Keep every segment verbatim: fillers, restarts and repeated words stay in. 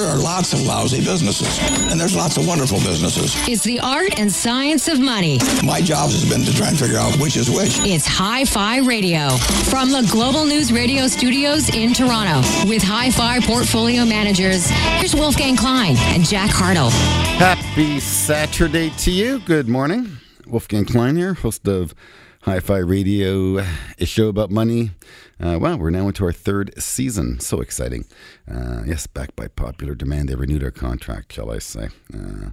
There are lots of lousy businesses, and there's lots of wonderful businesses. It's the art and science of money. My job has been to try and figure out which is which. It's Hi-Fi Radio from the Global News Radio studios in Toronto with Hi-Fi portfolio managers. Here's Wolfgang Klein and Jack Hartle. Happy Saturday to you. Good morning. Wolfgang Klein here, host of Hi-Fi Radio, a show about money. Uh, wow, we're now into our third season. So exciting. Uh, yes, backed by popular demand. They renewed our contract, shall I say. Uh,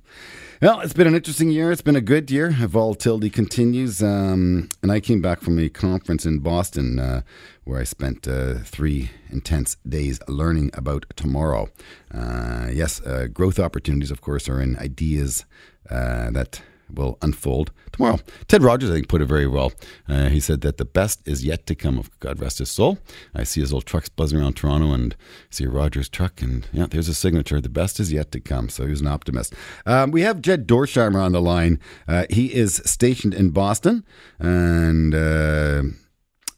well, it's been an interesting year. It's been a good year. Volatility continues. Um, and I came back from a conference in Boston uh, where I spent uh, three intense days learning about tomorrow. Uh, yes, uh, growth opportunities, of course, are in ideas uh, that will unfold tomorrow. Ted Rogers, I think, put it very well. Uh, he said that the best is yet to come. Of God rest his soul. I see his old trucks buzzing around Toronto and see a Rogers truck, and yeah, there's a signature. The best is yet to come. So he was an optimist. Um, we have Jed Dorsheimer on the line. Uh, he is stationed in Boston, and uh,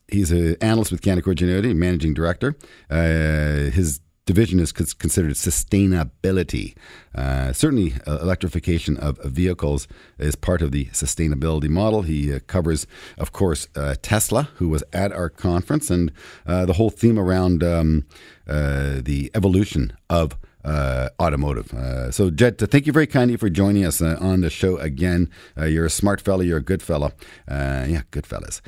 he's an analyst with Canaccord Genuity, managing director. Uh, his division is considered sustainability. Uh, certainly, uh, electrification of vehicles is part of the sustainability model. He uh, covers, of course, uh, Tesla, who was at our conference, and uh, the whole theme around um, uh, the evolution of uh, automotive. Uh, so, Jed, thank you very kindly for joining us uh, on the show again. Uh, you're a smart fella. You're a good fella. Uh, yeah, good fellas.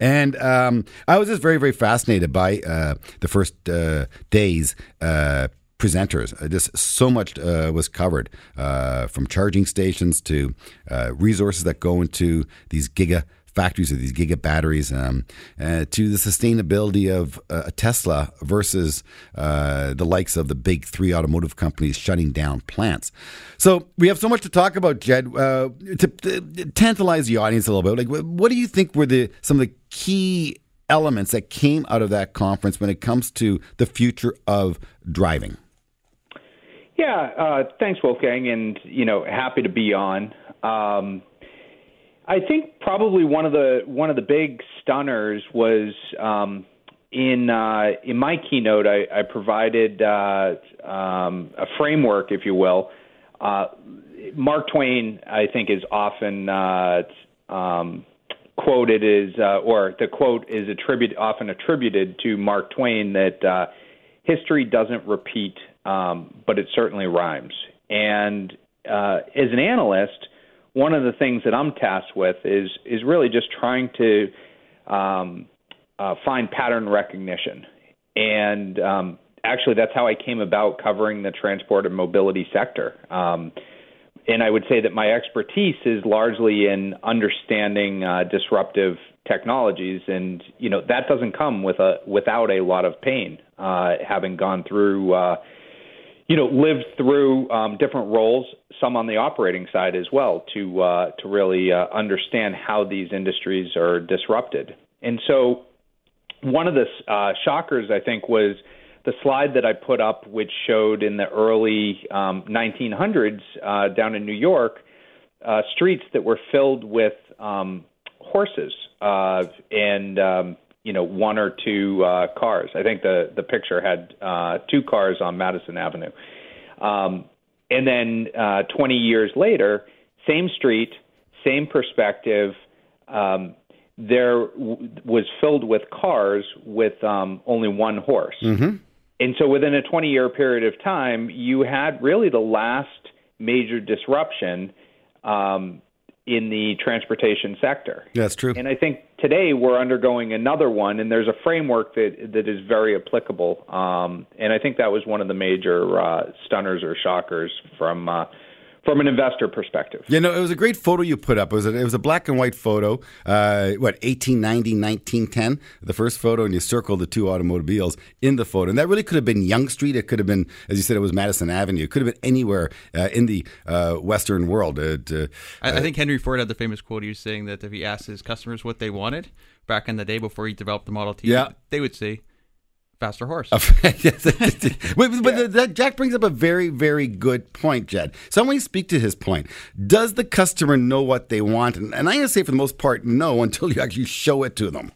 And um, I was just very, very fascinated by uh, the first uh, day's uh, presenters. Uh, just so much uh, was covered, uh, from charging stations to uh, resources that go into these giga factories or these giga batteries, um, uh, to the sustainability of uh, a Tesla versus uh, the likes of the big three automotive companies shutting down plants. So we have so much to talk about, Jed. Uh, to, to tantalize the audience a little bit, like, what do you think were the some of the key elements that came out of that conference when it comes to the future of driving? Yeah, uh, thanks, Wolfgang, and you know, happy to be on. Um, I think probably one of the one of the big stunners was um, in uh, in my keynote. I, I provided uh, um, a framework, if you will. Uh, Mark Twain, I think, is often uh, um, quoted as, uh, or the quote is attributed, often attributed to Mark Twain, that uh, history doesn't repeat, um, but it certainly rhymes. And uh, as an analyst, one of the things that I'm tasked with is is really just trying to um, uh, find pattern recognition. And um, actually, that's how I came about covering the transport and mobility sector. Um, and I would say that my expertise is largely in understanding uh, disruptive technologies. And, you know, that doesn't come with a without a lot of pain, uh, having gone through uh you know, lived through um, different roles, some on the operating side as well, to uh, to really uh, understand how these industries are disrupted. And so one of the uh, shockers, I think, was the slide that I put up, which showed in the early um, nineteen hundreds uh, down in New York, uh, streets that were filled with um, horses uh, and, um you know, one or two uh, cars. I think the, the picture had uh, two cars on Madison Avenue. Um, and then uh, twenty years later, same street, same perspective, um, there w- was filled with cars with um, only one horse. Mm-hmm. And so within a twenty-year period of time, you had really the last major disruption um, in the transportation sector. That's true. And I think today we're undergoing another one, and there's a framework that that is very applicable. Um, and I think that was one of the major uh, stunners or shockers from uh, from an investor perspective. You know, it was a great photo you put up. It was a, it was a black and white photo, uh, what, eighteen ninety, nineteen ten, the first photo, and you circled the two automobiles in the photo. And that really could have been Yonge Street. It could have been, as you said, it was Madison Avenue. It could have been anywhere uh, in the uh, Western world. Uh, to, uh, I, I think Henry Ford had the famous quote. He was saying that if he asked his customers what they wanted back in the day before he developed the Model T, yeah, they would say, faster horse. but but yeah. that, Jack brings up a very, very good point, Jed. So when you speak to his point, does the customer know what they want? And, and I'm going to say for the most part, no, until you actually show it to them.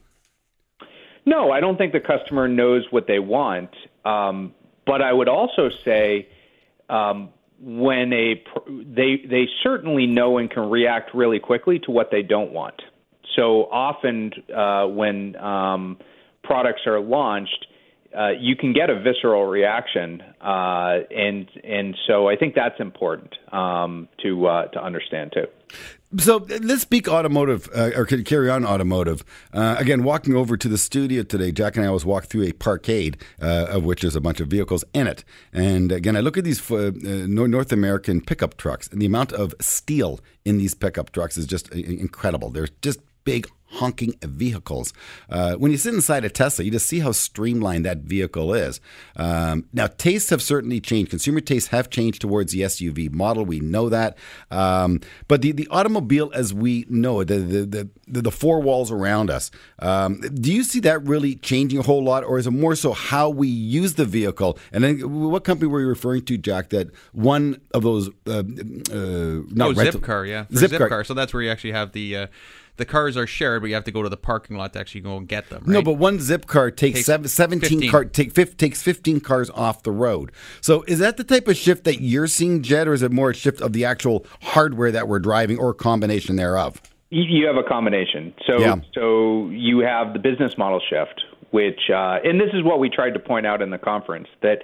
No, I don't think the customer knows what they want. Um, But I would also say um, when a they they certainly know and can react really quickly to what they don't want. So often uh, when um, products are launched, uh, you can get a visceral reaction, uh, and and so I think that's important um, to uh, to understand too. So let's speak automotive, uh, or carry on automotive. Uh, again, walking over to the studio today, Jack and I always walk through a parkade, uh, of which there's a bunch of vehicles in it. And again, I look at these uh, North American pickup trucks, and the amount of steel in these pickup trucks is just incredible. They're just big honking vehicles. Uh, when you sit inside a Tesla, you just see how streamlined that vehicle is. Um, now, tastes have certainly changed. Consumer tastes have changed towards the S U V model. We know that. Um, but the, the automobile as we know it, the, the, the, the four walls around us, um, do you see that really changing a whole lot, or is it more so how we use the vehicle? And then what company were you referring to, Jack, that one of those... Uh, uh, not oh, rental. Zipcar, yeah. Zipcar. Zipcar. So that's where you actually have the... Uh, the cars are shared, but you have to go to the parking lot to actually go and get them. Right? No, but one Zipcar takes, takes seven, seventeen car take fifth, takes fifteen cars off the road. So is that the type of shift that you're seeing, Jed, or is it more a shift of the actual hardware that we're driving, or a combination thereof? You have a combination. So, yeah. so you have the business model shift, which, uh, and this is what we tried to point out in the conference, that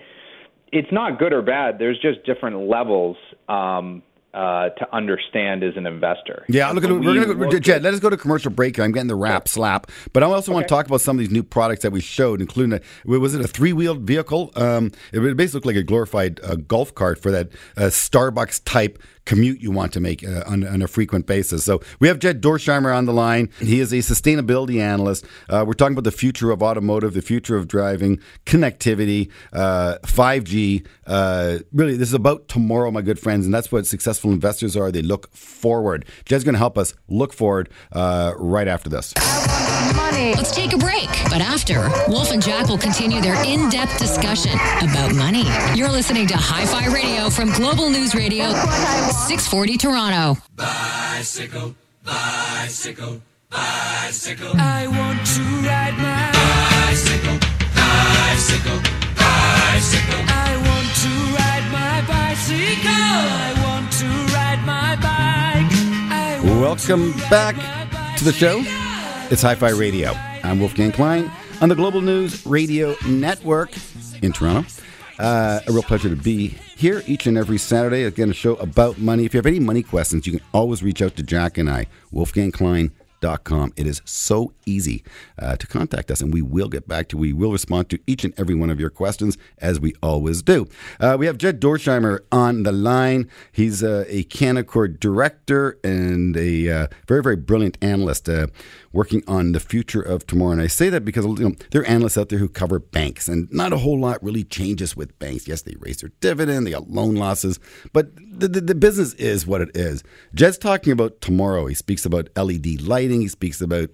it's not good or bad. There's just different levels. Um, Uh, to understand as an investor. Yeah, look at so we're gonna go, Jed, let us go to commercial break here. I'm getting the wrap slap. But I also okay. want to talk about some of these new products that we showed, including, a, was it a three-wheeled vehicle? Um, it basically looked like a glorified uh, golf cart for that uh, Starbucks-type commute you want to make uh, on, on a frequent basis. So we have Jed Dorsheimer on the line. He is a sustainability analyst. Uh, we're talking about the future of automotive, the future of driving, connectivity, uh, five G. Uh, really, this is about tomorrow, my good friends, and that's what successful investors are. They look forward. Jed's going to help us look forward uh, right after this. Money. Let's take a break. But after, Wolf and Jack will continue their in-depth discussion about money. You're listening to Hi-Fi Radio from Global News Radio. six forty Toronto. Bicycle, bicycle, bicycle. I want to ride my bicycle, bicycle, bicycle. I want to ride my bicycle. I want to ride my bike. Welcome back to the show. It's Hi-Fi Radio. I'm Wolfgang Klein on the Global News Radio Network in Toronto. Uh, a real pleasure to be here each and every Saturday. Again, a show about money. If you have any money questions, you can always reach out to Jack and I, wolfgang klein dot com. It is so easy uh, to contact us, and we will get back to you. We will respond to each and every one of your questions, as we always do. Uh, we have Jed Dorsheimer on the line. He's uh, a Canaccord director and a uh, very, very brilliant analyst uh, working on the future of tomorrow. And I say that because, you know, there are analysts out there who cover banks, and not a whole lot really changes with banks. Yes, they raise their dividend, they got loan losses, but the, the, the business is what it is. Jed's talking about tomorrow. He speaks about L E D lighting. He speaks about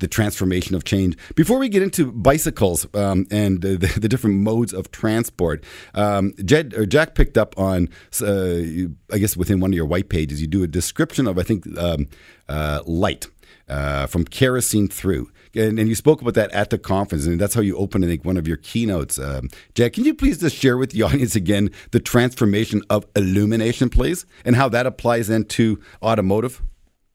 the transformation of change. Before we get into bicycles um, and the, the, the different modes of transport, um, Jed or Jack picked up on, uh, I guess within one of your white pages, you do a description of, I think, um, uh, light. Uh, from kerosene through. And, and you spoke about that at the conference, and that's how you opened, I think, one of your keynotes. Um, Jack, can you please just share with the audience again the transformation of illumination, please, and how that applies into automotive?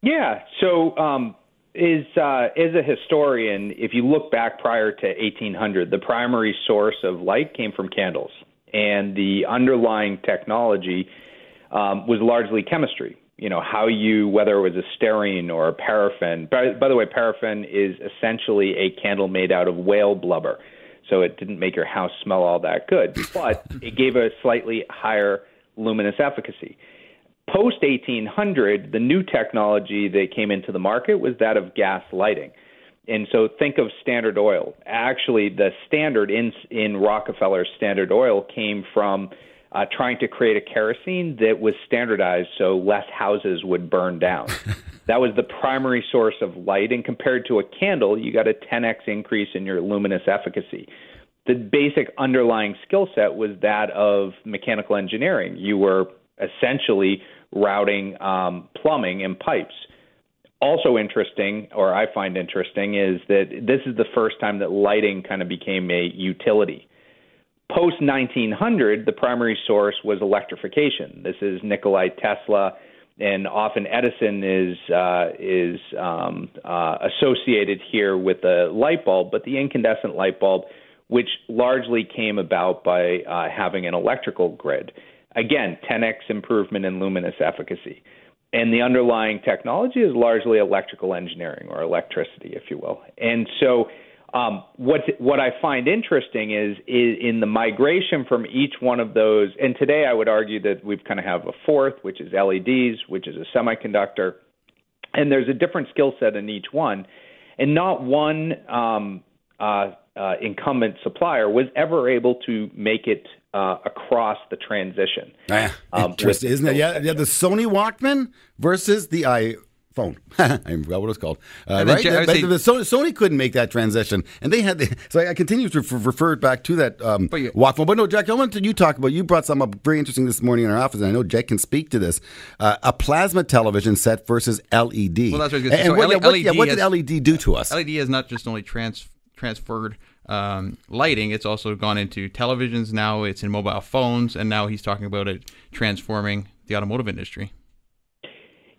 Yeah. So um, is, uh, as a historian, if you look back prior to eighteen hundred, the primary source of light came from candles, and the underlying technology um, was largely chemistry. You know, how you, whether it was a stearine or a paraffin. By, by the way, paraffin is essentially a candle made out of whale blubber, so it didn't make your house smell all that good, but it gave a slightly higher luminous efficacy. Post eighteen hundred, the new technology that came into the market was that of gas lighting. And so think of Standard Oil. Actually, the standard in, in Rockefeller's Standard Oil came from Uh, trying to create a kerosene that was standardized so less houses would burn down. That was the primary source of light, and compared to a candle, you got a ten x increase in your luminous efficacy. The basic underlying skill set was that of mechanical engineering. You were essentially routing um, plumbing and pipes. Also interesting, or I find interesting, is that this is the first time that lighting kind of became a utility. Post nineteen hundred, the primary source was electrification. This is Nikola Tesla, and often Edison is uh, is um, uh, associated here with the light bulb, but the incandescent light bulb, which largely came about by uh, having an electrical grid. Again, ten x improvement in luminous efficacy. And the underlying technology is largely electrical engineering, or electricity, if you will. And so um, what what I find interesting is, is in the migration from each one of those, and today I would argue that we've kind of have a fourth, which is L E Ds, which is a semiconductor, and there's a different skill set in each one. And not one um, uh, uh, incumbent supplier was ever able to make it Uh, across the transition. Ah, um, interesting, isn't it? Yeah, yeah, the Sony Walkman versus the iPhone. I forgot what it was called. Uh, right? J- the, the, the Sony, Sony couldn't make that transition, and they had the, so I, I continue to refer back to that um, but you, Walkman. But no, Jack, I wanted you talk about, you brought something up very interesting this morning in our office, and I know Jack can speak to this, uh, a plasma television set versus L E D. Well, that's what I was going to say. So what, L- yeah, what, L E D yeah, what did has, L E D do to us? L E D has not just only trans- transferred Um, lighting, it's also gone into televisions, now it's in mobile phones, and now he's talking about it transforming the automotive industry.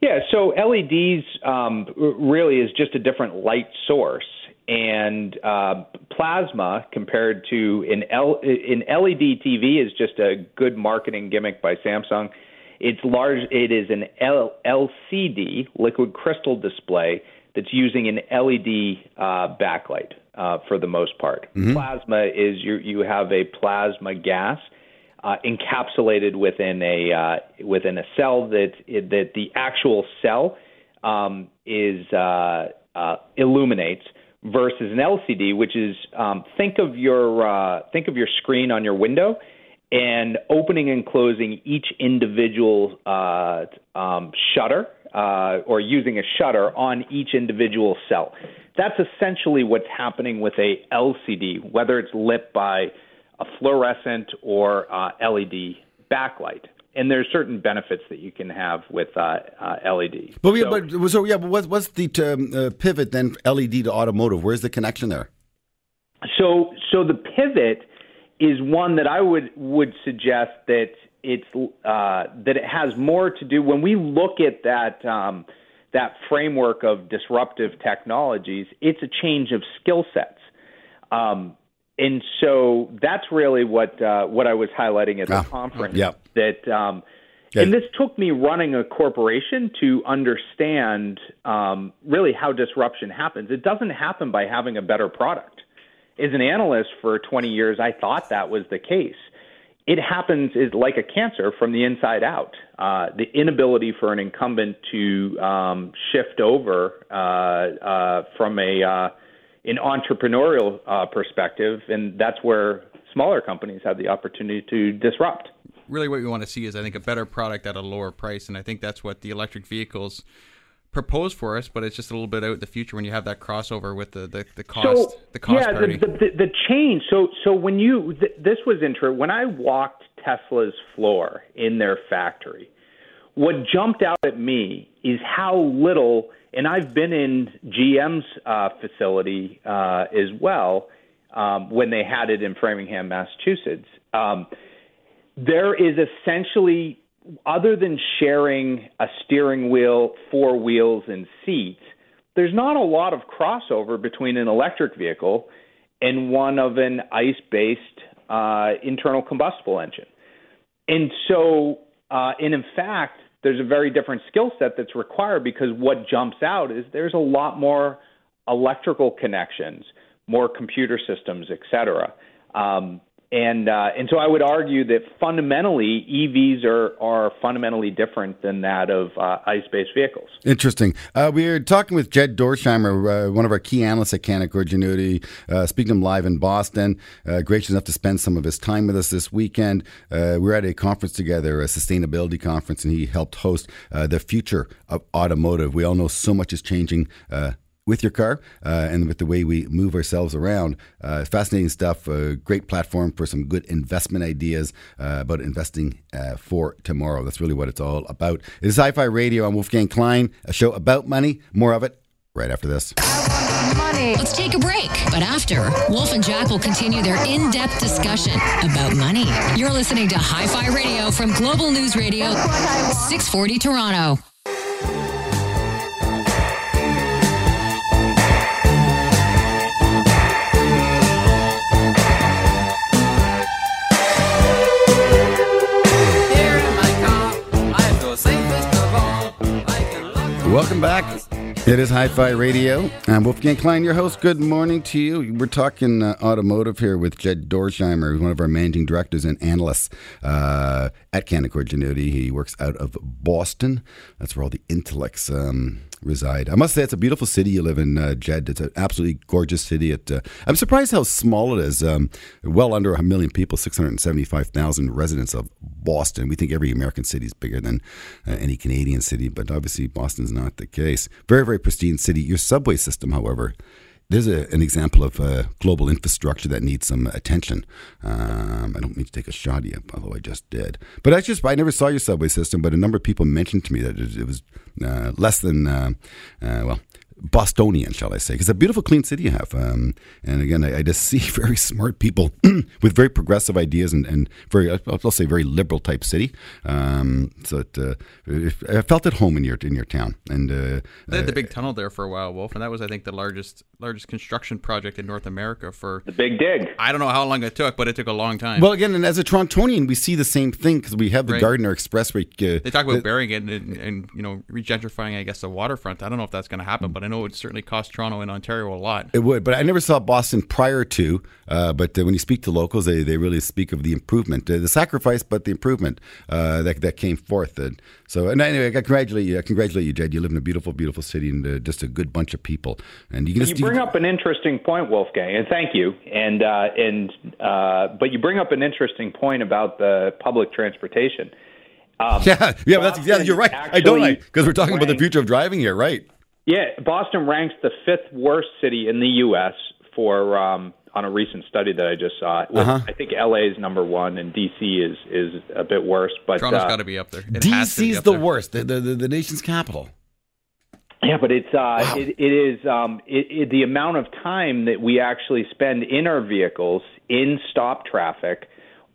Yeah, so L E Ds um, really is just a different light source, and uh, plasma compared to an, L- an L E D T V is just a good marketing gimmick by Samsung. It's large. It is an L- LCD, liquid crystal display, that's using an L E D uh, backlight. Uh, for the most part. Mm-hmm. Plasma is you you have a plasma gas uh, encapsulated within a uh, within a cell that that the actual cell um, is uh, uh, illuminates versus an L C D, which is um, think of your uh, think of your screen on your window and opening and closing each individual uh, um, shutter uh, or using a shutter on each individual cell. That's essentially what's happening with a L C D, whether it's lit by a fluorescent or uh, L E D backlight. And there's certain benefits that you can have with uh, uh, L E D. But, yeah, so, but, so, yeah, but what's, what's the term, uh, pivot then, L E D to automotive? Where's the connection there? So so the pivot is one that I would, would suggest that it's uh, that it has more to do when we look at that um, – that framework of disruptive technologies, it's a change of skill sets. Um, and so that's really what uh, what I was highlighting at the oh, conference. Yeah. That um, yeah. And this took me running a corporation to understand um, really how disruption happens. It doesn't happen by having a better product. As an analyst for twenty years, I thought that was the case. It happens is like a cancer from the inside out. Uh, the inability for an incumbent to um, shift over uh, uh, from a uh, an entrepreneurial uh, perspective, and that's where smaller companies have the opportunity to disrupt. Really, what we want to see is, I think, a better product at a lower price, and I think that's what the electric vehicles propose for us, but it's just a little bit out in the future when you have that crossover with the the, the cost so, the cost yeah, parity. The, the, the change. So so when you th- this was interesting. When I walked Tesla's floor in their factory, what jumped out at me is how little. And I've been in G M's uh, facility uh, as well um, when they had it in Framingham, Massachusetts. Um, there is essentially. Other than sharing a steering wheel, four wheels, and seats, there's not a lot of crossover between an electric vehicle and one of an ICE-based uh, internal combustible engine. And so, uh, and in fact, there's a very different skill set that's required because what jumps out is there's a lot more electrical connections, more computer systems, et cetera. Um, And uh, and so I would argue that fundamentally E Vs are, are fundamentally different than that of uh, ICE-based vehicles. Interesting. Uh, we are talking with Jed Dorsheimer, uh, one of our key analysts at Canaccord Genuity, uh, speaking to him live in Boston. Uh, gracious enough to spend some of his time with us this weekend. Uh, we were at a conference together, a sustainability conference, and he helped host uh, the future of automotive. We all know so much is changing uh with your car uh, and with the way we move ourselves around. Uh, fascinating stuff, a great platform for some good investment ideas uh, about investing uh, for tomorrow. That's really what it's all about. This is Hi-Fi Radio. I'm Wolfgang Klein, a show about money, more of it right after this. Money. Let's take a break. But after, Wolf and Jack will continue their in-depth discussion about money. You're listening to Hi-Fi Radio from Global News Radio, six forty Toronto. Welcome back. It is Hi-Fi Radio. I'm Wolfgang Klein, your host. Good morning to you. We're talking uh, automotive here with Jed Dorsheimer, who's one of our managing directors and analysts uh, at Canaccord Genuity. He works out of Boston. That's where all the intellects um, reside. I must say, it's a beautiful city you live in, uh, Jed. It's an absolutely gorgeous city. It, uh, I'm surprised how small it is. Um, well under a million people, six hundred seventy-five thousand residents of Boston. We think every American city is bigger than uh, any Canadian city, but obviously Boston's not the case. Very, very pristine city. Your subway system, however, there's a, an example of uh, global infrastructure that needs some attention. Um, I don't mean to take a shot at you, although I just did. But I just I never saw your subway system, but a number of people mentioned to me that it, it was uh, less than, uh, uh, well, Bostonian, shall I say. Because it's a beautiful, clean city you have. Um, and again, I, I just see very smart people with very progressive ideas and, and very, I'll say, very liberal type city. Um, so it, uh, I felt at home in your in your town. And uh, they had the big tunnel there for a while, Wolf, and that was, I think, the largest... largest construction project in North America for... The Big Dig. I don't know how long it took, but it took a long time. Well, again, and as a Torontonian, we see the same thing because we have the right. Gardiner Expressway. Uh, they talk about the, burying it and, and, you know, regentrifying, I guess, the waterfront. I don't know if that's going to happen, but I know it would certainly cost Toronto and Ontario a lot. It would, but I never saw Boston prior to, uh, but uh, when you speak to locals, they, they really speak of the improvement, uh, the sacrifice, but the improvement uh, that that came forth. And so, and anyway, I congratulate you, I congratulate you, Jed. You live in a beautiful, beautiful city and uh, just a good bunch of people. And you can just... You bring up an interesting point, Wolfgang, and thank you. And uh, and uh, but you bring up an interesting point about the public transportation. Um, yeah, yeah, that's, yeah, you're right. I don't like because we're talking ranks, about the future of driving here, right? Yeah, Boston ranks the fifth worst city in the U S for um, on a recent study that I just saw. With, uh-huh. I think L A is number one, and D C is is a bit worse. But Toronto's uh, got to be up there. D C's the there. worst. The, the, the, the nation's capital. Yeah, but it's uh, wow. it, it is um, it, it, the amount of time that we actually spend in our vehicles in stop traffic,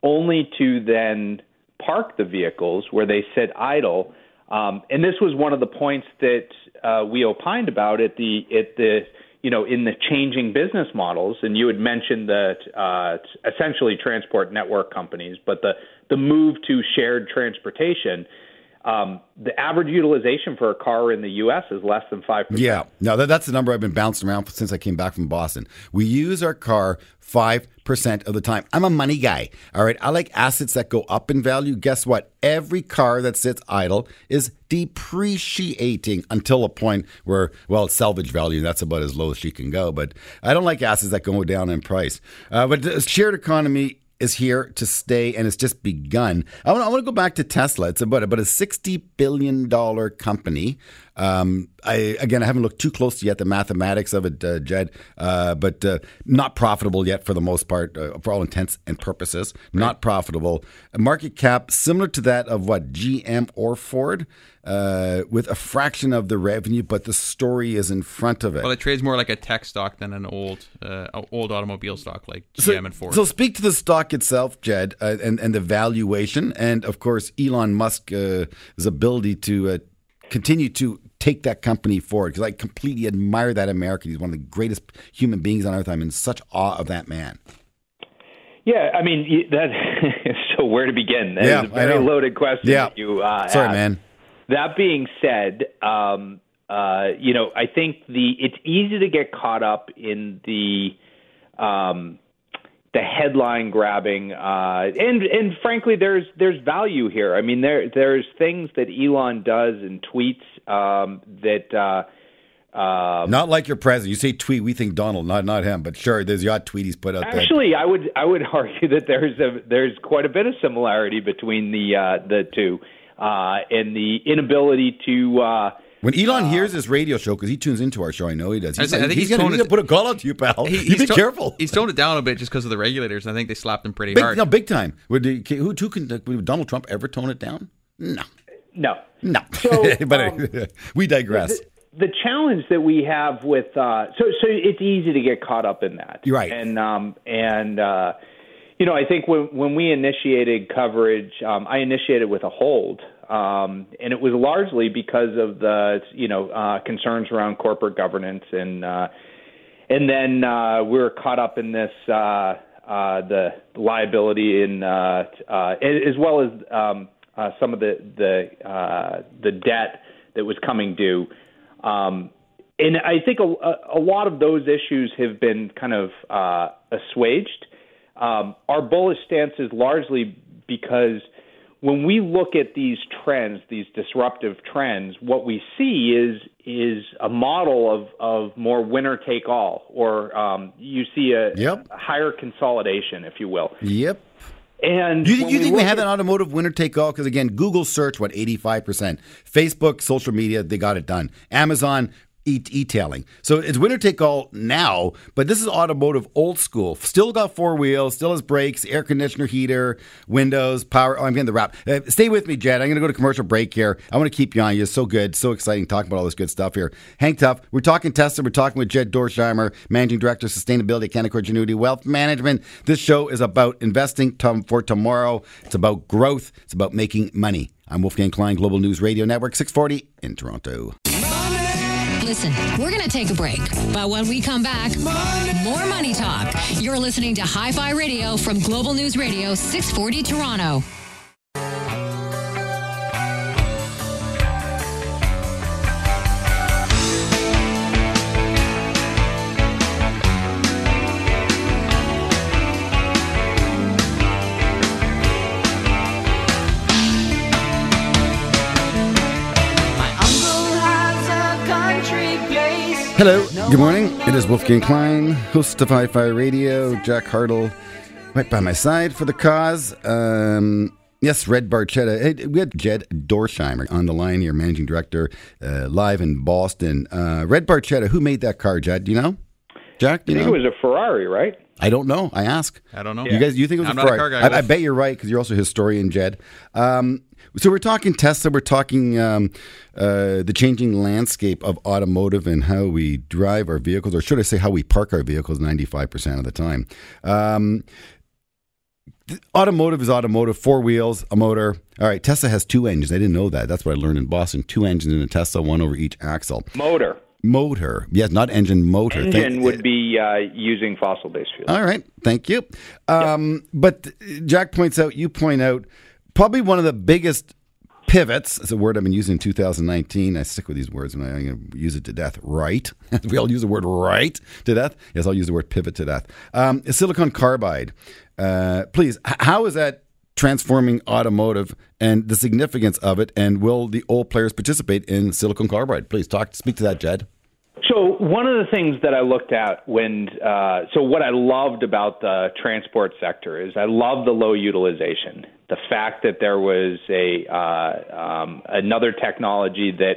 only to then park the vehicles where they sit idle. Um, and this was one of the points that uh, we opined about at the at the you know in the changing business models. And you had mentioned that uh, essentially transport network companies, but the the move to shared transportation. Um, the average utilization for a car in the U S is less than five percent. Yeah. No, that, that's the number I've been bouncing around since I came back from Boston. We use our car five percent of the time. I'm a money guy. All right. I like assets that go up in value. Guess what? Every car that sits idle is depreciating until a point where, well, it's salvage value. That's about as low as she can go. But I don't like assets that go down in price. Uh, but the shared economy is here to stay, and it's just begun. I want, I want to go back to Tesla. It's about about a sixty billion dollars company. Um, I again, I haven't looked too closely at the mathematics of it, uh, Jed, uh, but uh, not profitable yet for the most part, uh, for all intents and purposes. Not profitable. A market cap similar to that of what, G M or Ford, uh, with a fraction of the revenue, but the story is in front of it. Well, it trades more like a tech stock than an old uh, old automobile stock like G M so, and Ford. So speak to the stock itself, Jed, uh, and, and the valuation, and of course, Elon Musk's uh, ability to uh, continue to take that company forward, because I completely admire that American. He's one of the greatest human beings on earth. I'm in such awe of that man. Yeah, I mean, that. So where to begin? That yeah, is a very loaded question. Yeah. That you, uh, Sorry, asked. man. That being said, um, uh, you know, I think the it's easy to get caught up in the um, the headline grabbing, uh, and and frankly, there's there's value here. I mean, there there's things that Elon does and tweets. Um, that uh, uh, not like your president. You say tweet, we think Donald, not not him, but sure, there's the odd tweet he's put out actually, there. Actually, I would I would argue that there's a there's quite a bit of similarity between the uh, the two uh, and the inability to. Uh, When Elon uh, hears this radio show, because he tunes into our show, I know he does. He's, I think he's, he's going to put a call out to you, pal. He, you be to, careful. He's toned it down a bit just because of the regulators. I think they slapped him pretty big, hard. No, big time. Would, who, who can, would Donald Trump ever tone it down? No. No. No. So, but um, we digress. the challenge that we have with uh, so so it's easy to get caught up in that, right? And um, and uh, you know, I think when when we initiated coverage, um, I initiated with a hold, um, and it was largely because of the you know uh, concerns around corporate governance, and uh, and then uh, we were caught up in this uh, uh, the liability in uh, uh, as well as um, uh, some of the the uh, the debt that was coming due. Um, and I think a, a lot of those issues have been kind of uh, assuaged. Um, our bullish stance is largely because when we look at these trends, these disruptive trends, what we see is is a model of, of more winner-take-all, or um, you see a, yep. a higher consolidation, if you will. Yep. And you, you think they have at, an automotive winner take all? Because again, Google search, what, eighty-five percent. Facebook, social media, they got it done. Amazon, e- e-tailing. So it's winner take all now, but this is automotive old school. Still got four wheels, still has brakes, air conditioner, heater, windows, power. Oh, I'm getting the wrap. Uh, stay with me, Jed. I'm going to go to commercial break here. I want to keep you on. You're so good, so exciting talking about all this good stuff here. Hang tough. We're talking Tesla. We're talking with Jed Dorsheimer, Managing Director of Sustainability at Canaccord Genuity Wealth Management. This show is about investing t- for tomorrow. It's about growth. It's about making money. I'm Wolfgang Klein, Global News Radio Network, six forty in Toronto. Listen, we're going to take a break, but when we come back, money. More Money Talk. You're listening to Hi-Fi Radio from Global News Radio, six forty Toronto. Hello, good morning. It is Wolfgang Klein, host of Hi-Fi Radio. Jack Hartle right by my side for the cause. Um, yes, Red Barchetta. Hey, we had Jed Dorsheimer on the line here, Managing Director, uh, live in Boston. Uh, Red Barchetta, who made that car, Jed? Do you know? Jack, do you I think know? It was a Ferrari, right? I don't know. I ask. I don't know. You yeah. guys, you think it was I'm a Ferrari? Not a car guy, I, I bet you're right, because you're also a historian, Jed. Um So we're talking Tesla, we're talking um, uh, the changing landscape of automotive and how we drive our vehicles, or should I say how we park our vehicles ninety-five percent of the time. Um, automotive is automotive, four wheels, a motor. All right, Tesla has two engines. I didn't know that. That's what I learned in Boston. Two engines in a Tesla, one over each axle. Motor. Motor. Yes, not engine, motor. Engine Thank- would be uh, using fossil-based fuel. All right, thank you. Um, yeah. But Jack points out, you point out, probably one of the biggest pivots, it's a word I've been using in two thousand nineteen. I stick with these words, and I, I'm going to use it to death, right? We all use the word right to death. Yes, I'll use the word pivot to death. Um, silicon carbide. Uh, please, h- how is that transforming automotive and the significance of it, and will the old players participate in silicon carbide? Please, talk. speak to that, Jed. So one of the things that I looked at when uh, – so what I loved about the transport sector is I love the low utilization. The fact that there was a uh, um, another technology that,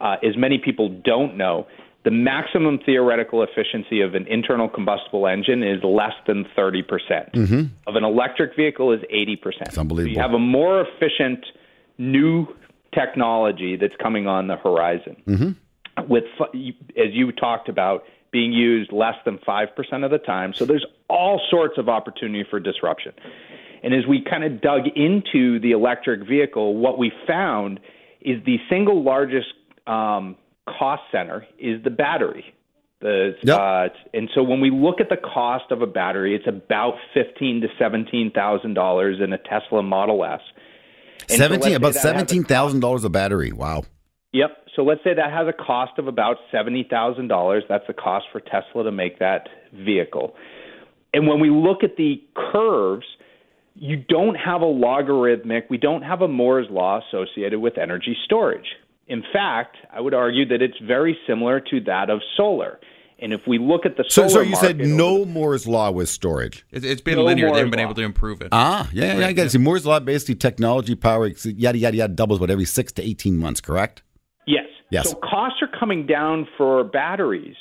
uh, as many people don't know, the maximum theoretical efficiency of an internal combustible engine is less than thirty percent. Mm-hmm. Of an electric vehicle is eighty percent. It's unbelievable. So you have a more efficient new technology that's coming on the horizon. Mm-hmm. With, as you talked about, being used less than five percent of the time. So there's all sorts of opportunity for disruption. And as we kind of dug into the electric vehicle, what we found is the single largest um, cost center is the battery. The, yep. uh, and so when we look at the cost of a battery, it's about fifteen thousand dollars to seventeen thousand dollars in a Tesla Model S. seventeen, so about seventeen thousand dollars a battery. Wow. Yep. So let's say that has a cost of about seventy thousand dollars. That's the cost for Tesla to make that vehicle. And when we look at the curves, you don't have a logarithmic, we don't have a Moore's law associated with energy storage. In fact, I would argue that it's very similar to that of solar. And if we look at the solar market... So, so you market, said no Moore's law with storage. It's, it's been no linear. Moore's they haven't been law. able to improve it. Ah, yeah, yeah, yeah I got to see. Moore's law, basically technology power, yada, yada, yada, doubles, what, every six to eighteen months, correct? Yes. Yes. So costs are coming down for batteries.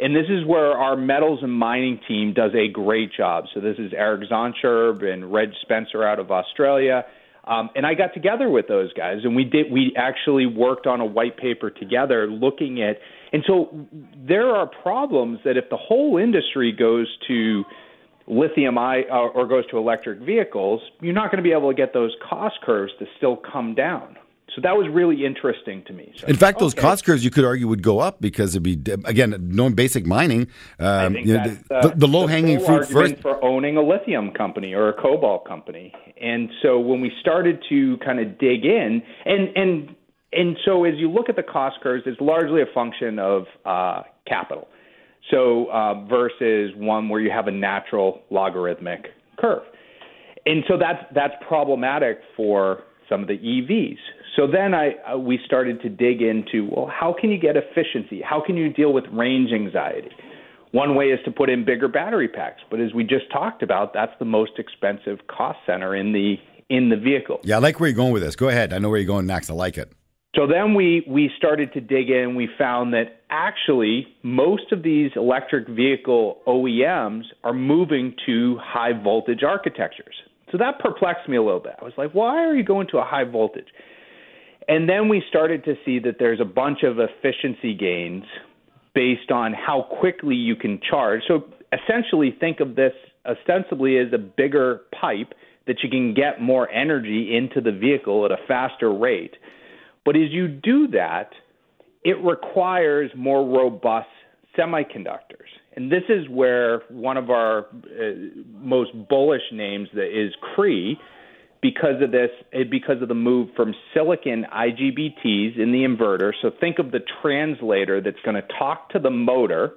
And this is where our metals and mining team does a great job. So this is Eric Zoncherb and Reg Spencer out of Australia. Um, and I got together with those guys, and we did. We actually worked on a white paper together looking at – and so there are problems that if the whole industry goes to lithium I, uh, or goes to electric vehicles, you're not going to be able to get those cost curves to still come down. So that was really interesting to me. So, in fact, those okay. cost curves, you could argue, would go up because it'd be, again, known basic mining. Um, you know, the, uh, the, the low-hanging fruit first. For owning a lithium company or a cobalt company. And so when we started to kind of dig in, and and and so as you look at the cost curves, it's largely a function of uh, capital. So uh, versus one where you have a natural logarithmic curve. And so that's that's problematic for some of the E Vs. So then I uh, we started to dig into, well, how can you get efficiency? How can you deal with range anxiety? One way is to put in bigger battery packs, but as we just talked about, that's the most expensive cost center in the in the vehicle. Yeah, I like where you're going with this. Go ahead. I know where you're going next. I like it. So then we, we started to dig in. We found that actually most of these electric vehicle O E Ms are moving to high voltage architectures. So that perplexed me a little bit. I was like, why are you going to a high voltage? And then we started to see that there's a bunch of efficiency gains based on how quickly you can charge. So essentially think of this ostensibly as a bigger pipe that you can get more energy into the vehicle at a faster rate. But as you do that, it requires more robust semiconductors. And this is where one of our uh, most bullish names is Cree, because of this, because of the move from silicon I G B Ts in the inverter. So think of the translator that's going to talk to the motor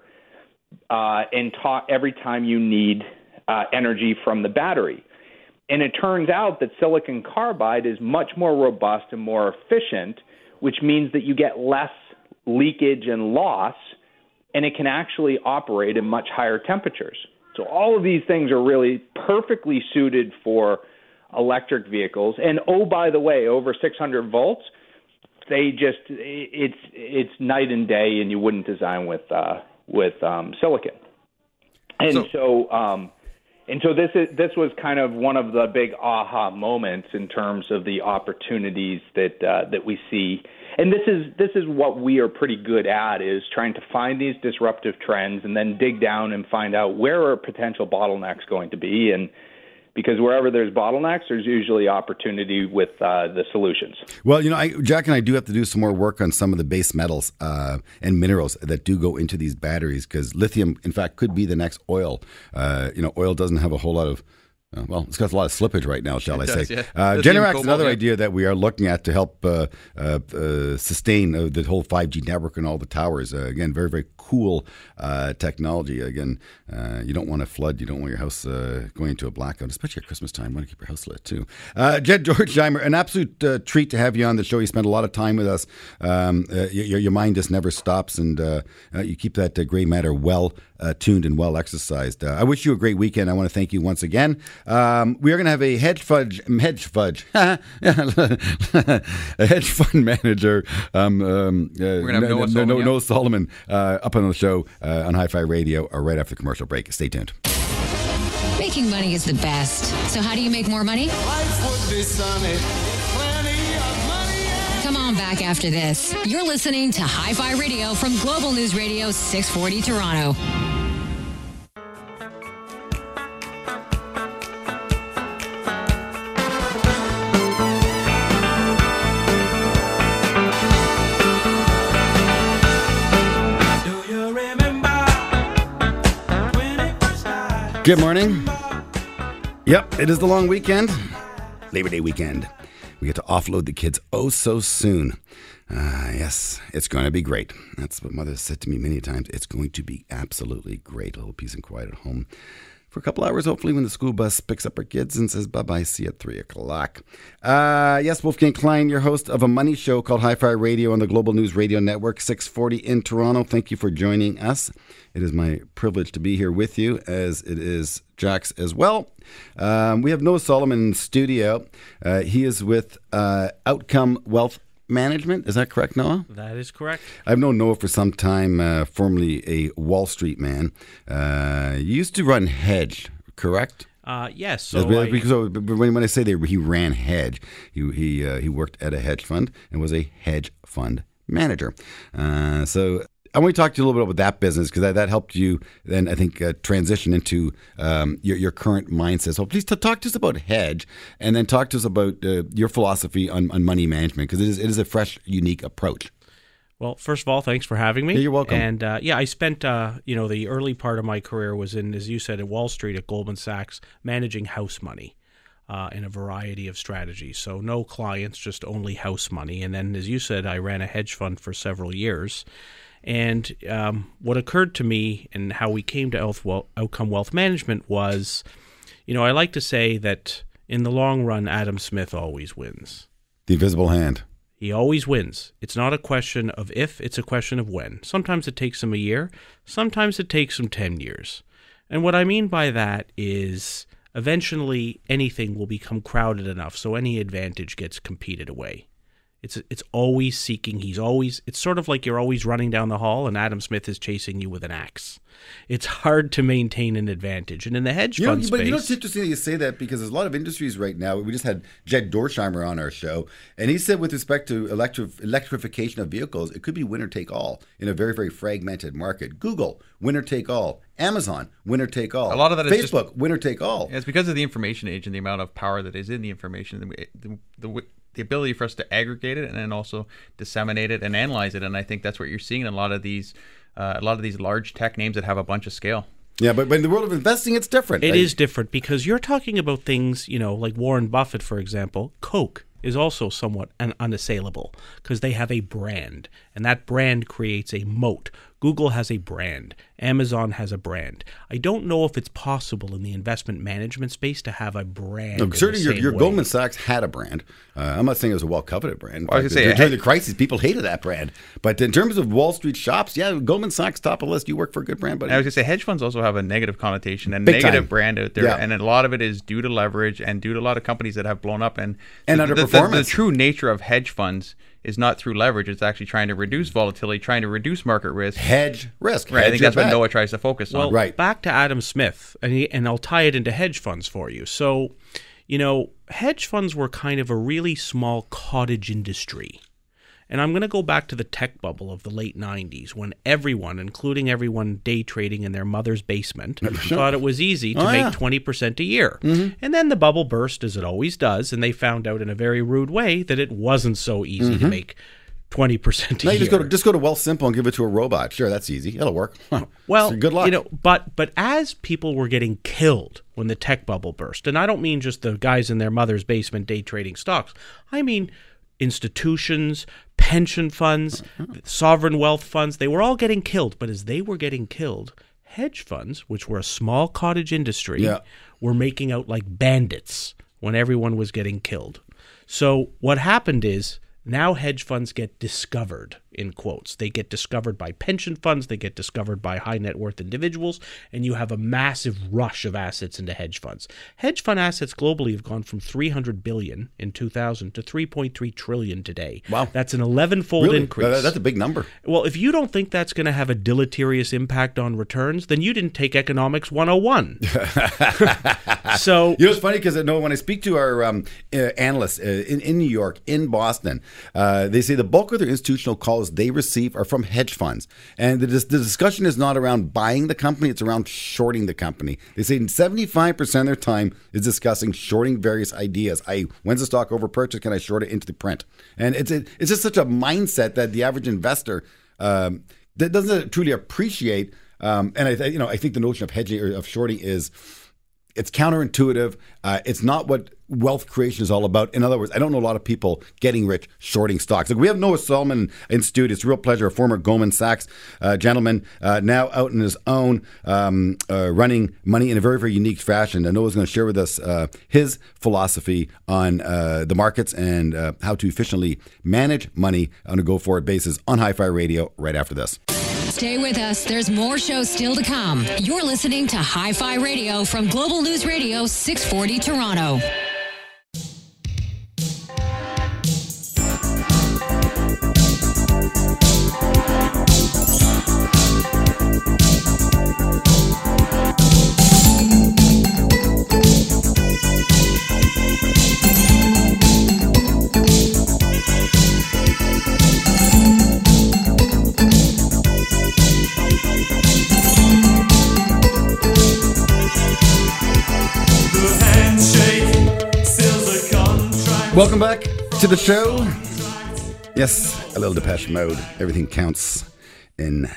uh, and talk every time you need uh, energy from the battery. And it turns out that silicon carbide is much more robust and more efficient, which means that you get less leakage and loss, and it can actually operate at much higher temperatures. So all of these things are really perfectly suited for electric vehicles. And oh, by the way, over six hundred volts, they just it's it's night and day, and you wouldn't design with uh, with um, silicon. And so, so um, and so this is this was kind of one of the big aha moments in terms of the opportunities that uh, that we see. And this is this is what we are pretty good at, is trying to find these disruptive trends and then dig down and find out where are potential bottlenecks going to be. And because wherever there's bottlenecks, there's usually opportunity with uh, the solutions. Well, you know, I, Jack and I do have to do some more work on some of the base metals uh, and minerals that do go into these batteries, because lithium, in fact, could be the next oil. Uh, you know, oil doesn't have a whole lot of, uh, well, it's got a lot of slippage right now, shall it I does, say. Yeah. Uh, Generac's is another yeah. idea that we are looking at to help uh, uh, uh, sustain uh, the whole five G network and all the towers. Uh, again, very, very cool uh, technology. Again, uh, you don't want to flood. You don't want your house uh, going into a blackout, especially at Christmas time. You want to keep your house lit too. Uh, Jed Dorsheimer, an absolute uh, treat to have you on the show. You spent a lot of time with us. Um, uh, your, your mind just never stops, and uh, uh, you keep that uh, gray matter well uh, tuned and well exercised. Uh, I wish you a great weekend. I want to thank you once again. Um, we are going to have a hedge fudge, hedge fudge, a hedge fund manager. Um, um, uh, We're going to have Noah Solomon, no, no, no, yeah. Solomon uh, up on the show uh, on Hi-Fi Radio or right after the commercial break. Stay tuned. Making money is the best. So how do you make more money? Life would be sunny. Plenty of money. Come on back after this. You're listening to Hi-Fi Radio from Global News Radio six forty Toronto. Good morning. Yep, it is the long weekend, Labor Day weekend. We get to offload the kids oh so soon. Uh, yes, it's going to be great. That's what Mother said to me many times. It's going to be absolutely great. A little peace and quiet at home for a couple hours, hopefully, when the school bus picks up our kids and says bye-bye, see you at three o'clock. Uh, yes, Wolfgang Klein, your host of a money show called Hi-Fi Radio on the Global News Radio Network, six forty in Toronto. Thank you for joining us. It is my privilege to be here with you, as it is Jack's as well. Um, we have Noah Solomon in the studio. Uh, he is with uh, Outcome Wealth Management. Is that correct, Noah? That is correct. I've known Noah for some time, uh, formerly a Wall Street man. Uh, you used to run Hedge, correct? Uh, yes. Yeah, so I, so when, when I say they, he ran hedge, he he uh, he worked at a hedge fund and was a hedge fund manager. Uh, so I want to talk to you a little bit about that business, because that, that helped you then, I think, uh, transition into um, your, your current mindset. So please t- talk to us about hedge, and then talk to us about uh, your philosophy on, on money management, because it is, it is a fresh, unique approach. Well, first of all, thanks for having me. Yeah, you're welcome. And uh, yeah, I spent, uh, you know, the early part of my career was in, as you said, at Wall Street at Goldman Sachs, managing house money uh, in a variety of strategies. So no clients, just only house money. And then, as you said, I ran a hedge fund for several years. And um, what occurred to me and how we came to Outcome Wealth Management was, you know, I like to say that in the long run, Adam Smith always wins. The invisible hand. He always wins. It's not a question of if, it's a question of when. Sometimes it takes him a year. Sometimes it takes him ten years. And what I mean by that is eventually anything will become crowded enough so any advantage gets competed away. It's it's always seeking. He's always, it's sort of like you're always running down the hall and Adam Smith is chasing you with an axe. It's hard to maintain an advantage. And in the hedge you fund know, space. But you know, it's interesting that you say that, because there's a lot of industries right now. We just had Jed Dorsheimer on our show, and he said with respect to electri- electrification of vehicles, it could be winner take all in a very, very fragmented market. Google, winner take all. Amazon, winner take all. A lot of that is Facebook, just, winner take all. It's because of the information age and the amount of power that is in the information. The, the, the, the ability for us to aggregate it and then also disseminate it and analyze it. And I think that's what you're seeing in a lot of these uh, a lot of these large tech names that have a bunch of scale. Yeah, but, but in the world of investing, it's different. It I, is different, because you're talking about things, you know, like Warren Buffett, for example. Coke is also somewhat un- unassailable because they have a brand, and that brand creates a moat. Google has a brand. Amazon has a brand. I don't know if it's possible in the investment management space to have a brand. No, certainly, your, your Goldman Sachs had a brand. Uh, I'm not saying it was a well-coveted brand. Well, I was say, during the crisis, people hated that brand. But in terms of Wall Street shops, yeah, Goldman Sachs top of the list. You work for a good brand, buddy. I was going to say, hedge funds also have a negative connotation and Big negative time. Brand out there, yeah. And a lot of it is due to leverage and due to a lot of companies that have blown up and and the, underperformance. The, the, the true nature of hedge funds is not through leverage. It's actually trying to reduce volatility, trying to reduce market risk. Hedge risk. Right. Hedge I think that's what bet. Noah tries to focus well, on. Right. Back to Adam Smith, and, he, and I'll tie it into hedge funds for you. So, you know, hedge funds were kind of a really small cottage industry. And I'm going to go back to the tech bubble of the late nineties, when everyone, including everyone day trading in their mother's basement, thought it was easy to oh, make yeah. twenty percent a year. Mm-hmm. And then the bubble burst, as it always does, and they found out in a very rude way that it wasn't so easy mm-hmm. to make twenty percent a no, year. You just go to, just go to Wealthsimple and give it to a robot. Sure, that's easy. It'll work. Well, so good luck. You know, but but as people were getting killed when the tech bubble burst, and I don't mean just the guys in their mother's basement day trading stocks. I mean institutions, pension funds, sovereign wealth funds, they were all getting killed. But as they were getting killed, hedge funds, which were a small cottage industry, yeah. were making out like bandits when everyone was getting killed. So what happened is now hedge funds get discovered, in quotes. They get discovered by pension funds. They get discovered by high net worth individuals. And you have a massive rush of assets into hedge funds. Hedge fund assets globally have gone from three hundred billion dollars in two thousand to three point three trillion dollars today. Wow. That's an eleven-fold really? increase. Uh, that's a big number. Well, if you don't think that's going to have a deleterious impact on returns, then you didn't take Economics one oh one. So, you know, it's funny because I know when I speak to our um, uh, analysts uh, in, in New York, in Boston, uh, they say the bulk of their institutional calls they receive are from hedge funds. And the, dis- the discussion is not around buying the company, it's around shorting the company. They say seventy-five percent of their time is discussing shorting various ideas. I, when's the stock overpurchased? Can I short it into the print? And it's it, it's just such a mindset that the average investor um, that doesn't truly appreciate. Um, and I th- you know I think the notion of hedging or of shorting is it's counterintuitive. Uh, it's not what wealth creation is all about. In other words, I don't know a lot of people getting rich shorting stocks. Like we have Noah Solomon in studio. It's a real pleasure. A former Goldman Sachs uh, gentleman, uh, now out on his own, um, uh, running money in a very, very unique fashion. And Noah's going to share with us uh, his philosophy on uh, the markets and uh, how to efficiently manage money on a go-forward basis on Hi-Fi Radio right after this. Stay with us. There's more shows still to come. You're listening to Hi-Fi Radio from Global News Radio six forty Toronto. Welcome back to the show. Yes, a little Depeche Mode. Everything counts in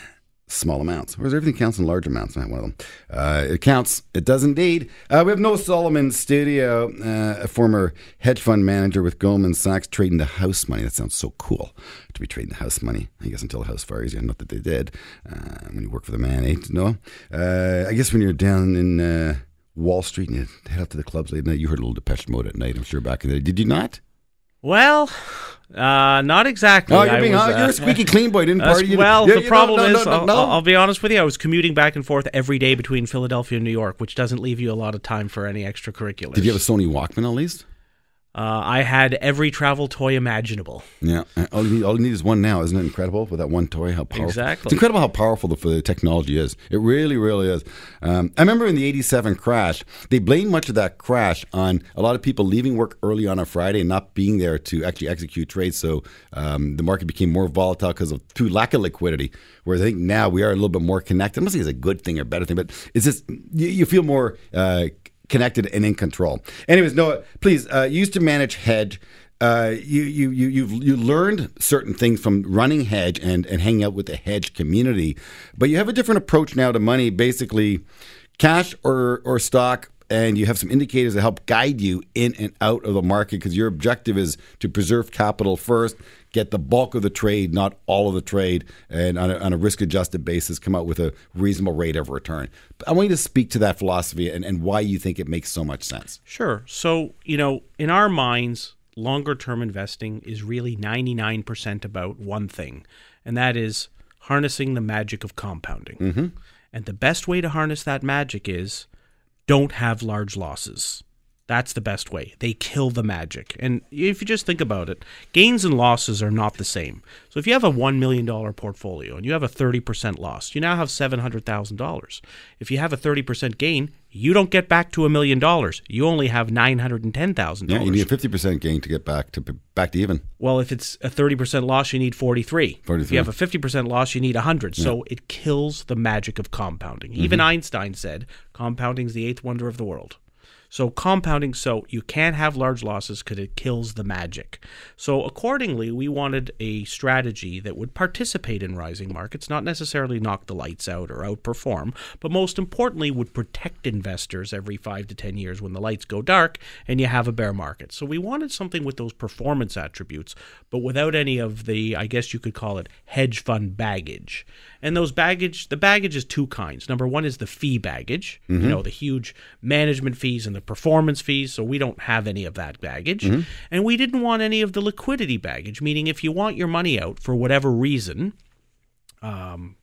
small amounts. Whereas everything counts in large amounts. Not one of them. Uh, it counts. It does indeed. Uh, we have Noah Solomon in studio, uh, a former hedge fund manager with Goldman Sachs, trading the house money. That sounds so cool to be trading the house money. I guess until the house fires, you know, not that they did. Uh, when you work for the man, eh, Noah? Uh, I guess when you're down in uh, Wall Street and you head out to the clubs late night, you heard a little Depeche Mode at night, I'm sure, back in the day. Did you not? Well, uh, not exactly. Oh, you're, being, was, uh, you're a squeaky clean boy, didn't party. Uh, well, you, you, the you problem no, no, is, no, no, no. I'll, I'll be honest with you, I was commuting back and forth every day between Philadelphia and New York, which doesn't leave you a lot of time for any extracurriculars. Did you have a Sony Walkman, at least? Uh, I had every travel toy imaginable. Yeah. All you, need, all you need is one now. Isn't it incredible with that one toy? How powerful. Exactly. It's incredible how powerful the, the technology is. It really, really is. Um, I remember in the eighty-seven crash, they blamed much of that crash on a lot of people leaving work early on a Friday and not being there to actually execute trades. So um, the market became more volatile because of through lack of liquidity, whereas I think now we are a little bit more connected. I'm not saying it's a good thing or a better thing, but it's just you, you feel more uh connected and in control. Anyways, Noah, please, uh, you used to manage hedge. Uh, you, you, you, you've, you learned certain things from running hedge and, and hanging out with the hedge community, but you have a different approach now to money, basically cash or, or stock, and you have some indicators that help guide you in and out of the market because your objective is to preserve capital first, get the bulk of the trade, not all of the trade, and on a, on a risk-adjusted basis, come out with a reasonable rate of return. But I want you to speak to that philosophy and, and why you think it makes so much sense. Sure. So, you know, in our minds, longer-term investing is really ninety-nine percent about one thing, and that is harnessing the magic of compounding. Mm-hmm. And the best way to harness that magic is don't have large losses. That's the best way. They kill the magic. And if you just think about it, gains and losses are not the same. So if you have a one million dollars portfolio and you have a thirty percent loss, you now have seven hundred thousand dollars. If you have a thirty percent gain, you don't get back to a million dollars. You only have nine hundred ten thousand dollars. Yeah, you need a fifty percent gain to get back to back to even. Well, if it's a thirty percent loss, you need forty-three. forty-three. If you have a fifty percent loss, you need one hundred. Yeah. So it kills the magic of compounding. Mm-hmm. Even Einstein said, compounding is the eighth wonder of the world. So compounding, so you can't have large losses because it kills the magic. So accordingly, we wanted a strategy that would participate in rising markets, not necessarily knock the lights out or outperform, but most importantly would protect investors every five to ten years when the lights go dark and you have a bear market. So we wanted something with those performance attributes, but without any of the, I guess you could call it, hedge fund baggage. And those baggage, the baggage is two kinds. Number one is the fee baggage, mm-hmm. you know, the huge management fees and the performance fees, so we don't have any of that baggage. Mm-hmm. And we didn't want any of the liquidity baggage, meaning if you want your money out for whatever reason, um,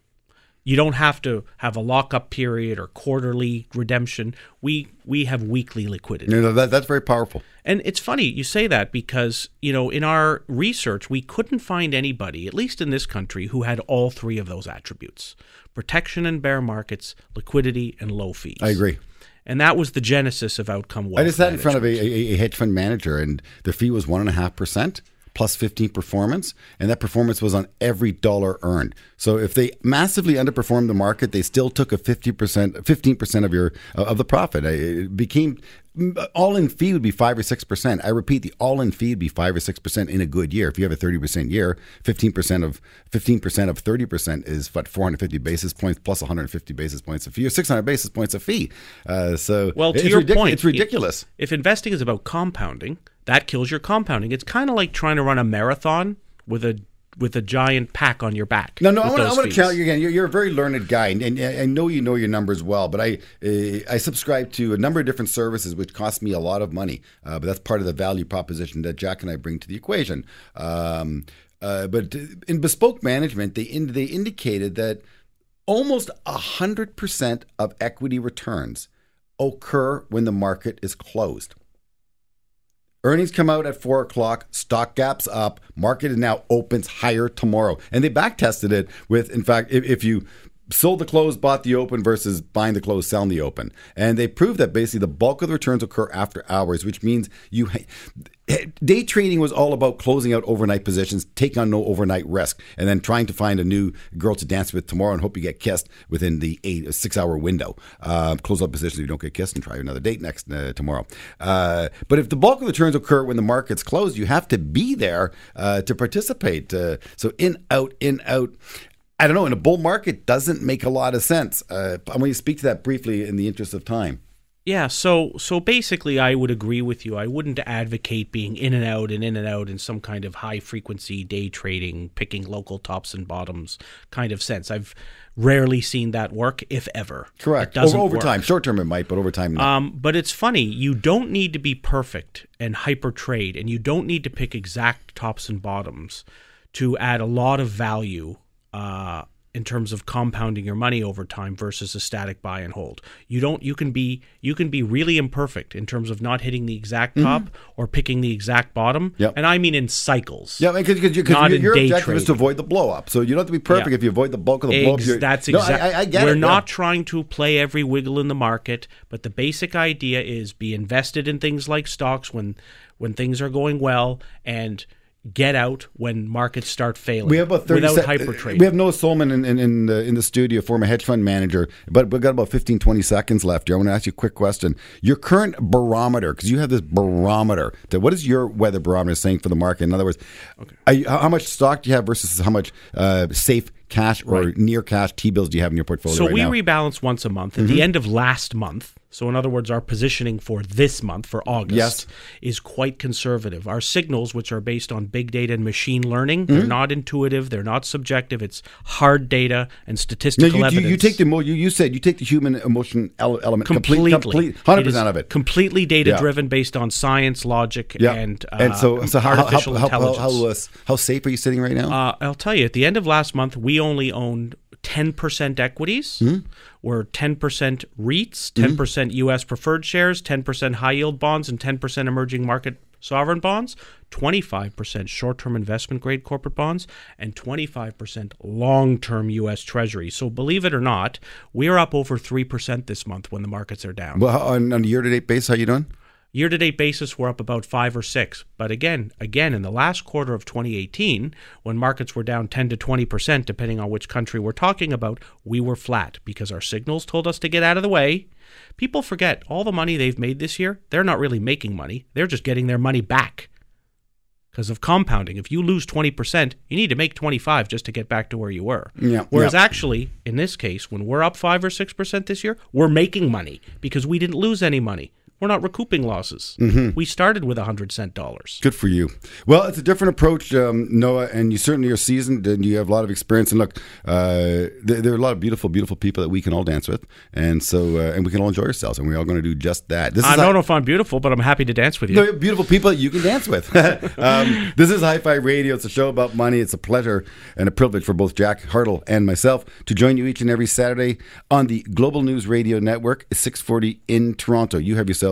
you don't have to have a lockup period or quarterly redemption. We we have weekly liquidity. No, no, that, that's very powerful. And it's funny you say that because, you know, in our research, we couldn't find anybody, at least in this country, who had all three of those attributes. Protection in bear markets, liquidity, and low fees. I agree. And that was the genesis of Outcome Wealth Management. I just sat in front of a, a, a hedge fund manager, and the fee was one point five percent plus fifteen percent performance, and that performance was on every dollar earned. So if they massively underperformed the market, they still took a fifty percent, fifteen percent of your of the profit. It became all-in fee would be five or six percent. I repeat, the all-in fee would be five or six percent in a good year. If you have a thirty percent year, fifteen percent of fifteen percent of thirty percent is what, four hundred fifty basis points plus one hundred fifty basis points of fee or six hundred basis points of fee. Uh, so well, to it's your ridic- point, it's ridiculous. If, if investing is about compounding, that kills your compounding. It's kind of like trying to run a marathon with a with a giant pack on your back. No, no, I want to tell you again. You're, you're a very learned guy, and, and, and I know you know your numbers well. But I uh, I subscribe to a number of different services, which cost me a lot of money. Uh, but that's part of the value proposition that Jack and I bring to the equation. Um, uh, but in bespoke management, they in, they indicated that almost a hundred percent of equity returns occur when the market is closed. Earnings come out at four o'clock, stock gaps up, market now opens higher tomorrow. And they back-tested it with, in fact, if, if you sold the closed, bought the open versus buying the closed, selling the open. And they proved that basically the bulk of the returns occur after hours, which means you day trading was all about closing out overnight positions, taking on no overnight risk, and then trying to find a new girl to dance with tomorrow and hope you get kissed within the eight, six-hour window. Uh, close out positions so you don't get kissed and try another date next uh, tomorrow. Uh, but if the bulk of the returns occur when the market's closed, you have to be there uh, to participate. Uh, so in, out, in, out. I don't know, in a bull market doesn't make a lot of sense. Uh, I want you to speak to that briefly in the interest of time. Yeah, so so basically I would agree with you. I wouldn't advocate being in and out and in and out in some kind of high-frequency day trading, picking local tops and bottoms kind of sense. I've rarely seen that work, if ever. Correct. It doesn't over, over work. Time. Short-term it might, but over time no. Um, but it's funny. You don't need to be perfect and hyper-trade, and you don't need to pick exact tops and bottoms to add a lot of value Uh, in terms of compounding your money over time versus a static buy and hold. You don't you can be you can be really imperfect in terms of not hitting the exact top mm-hmm. or picking the exact bottom. Yep. And I mean in cycles. Yeah, because your objective trading. Is to avoid the blow up. So you don't have to be perfect yeah. if you avoid the bulk of the Eggs, blow up. You're, that's exactly no, I, I get We're it, not yeah. trying to play every wiggle in the market, but the basic idea is be invested in things like stocks when when things are going well, and get out when markets start failing. We have about thirty without hyper trading. We have Noah Solomon in, in, in, the, in the studio, former hedge fund manager, but we've got about fifteen, twenty seconds left here. I want to ask you a quick question. Your current barometer, because you have this barometer, that what is your weather barometer saying for the market? In other words, okay. are you, how much stock do you have versus how much uh, safe cash or right. near cash T-bills do you have in your portfolio so right now? So we rebalance once a month. At mm-hmm. the end of last month, so in other words, our positioning for this month, for August, yes. is quite conservative. Our signals, which are based on big data and machine learning, mm-hmm. they're not intuitive, they're not subjective. It's hard data and statistical now you, evidence. You, you take the you, you said you take the human emotion ele- element completely, complete, complete, one hundred percent it of it. Completely data driven, yeah. based on science, logic, yeah. and, uh, and so, so how, artificial how, how, intelligence. How, how, how, uh, how safe are you sitting right now? Uh, I'll tell you. At the end of last month, we only owned ten percent equities, mm-hmm. were ten percent REITs, ten percent mm-hmm. U S preferred shares, ten percent high-yield bonds, and ten percent emerging market sovereign bonds, twenty-five percent short-term investment-grade corporate bonds, and twenty-five percent long-term U S Treasuries. So believe it or not, we're up over three percent this month when the markets are down. Well, on, on a year-to-date basis, how you doing? Year-to-date basis, we're up about five or six. But again, again, in the last quarter of twenty eighteen, when markets were down ten to twenty percent, depending on which country we're talking about, we were flat because our signals told us to get out of the way. People forget all the money they've made this year. They're not really making money. They're just getting their money back because of compounding. If you lose twenty percent, you need to make twenty-five just to get back to where you were. Yeah, Whereas yeah. actually, in this case, when we're up five or six percent this year, we're making money because we didn't lose any money. We're not recouping losses. Mm-hmm. We started with one hundred cent dollars. Good for you. Well, it's a different approach, um, Noah, and you certainly are seasoned and you have a lot of experience. And look, uh, there, there are a lot of beautiful, beautiful people that we can all dance with. And so, uh, and we can all enjoy ourselves. And we're all going to do just that. This I is don't hi- know if I'm beautiful, but I'm happy to dance with you. No, beautiful people that you can dance with. um, this is Hi-Fi Radio. It's a show about money. It's a pleasure and a privilege for both Jack Hartle and myself to join you each and every Saturday on the Global News Radio Network, six forty in Toronto. You have yourself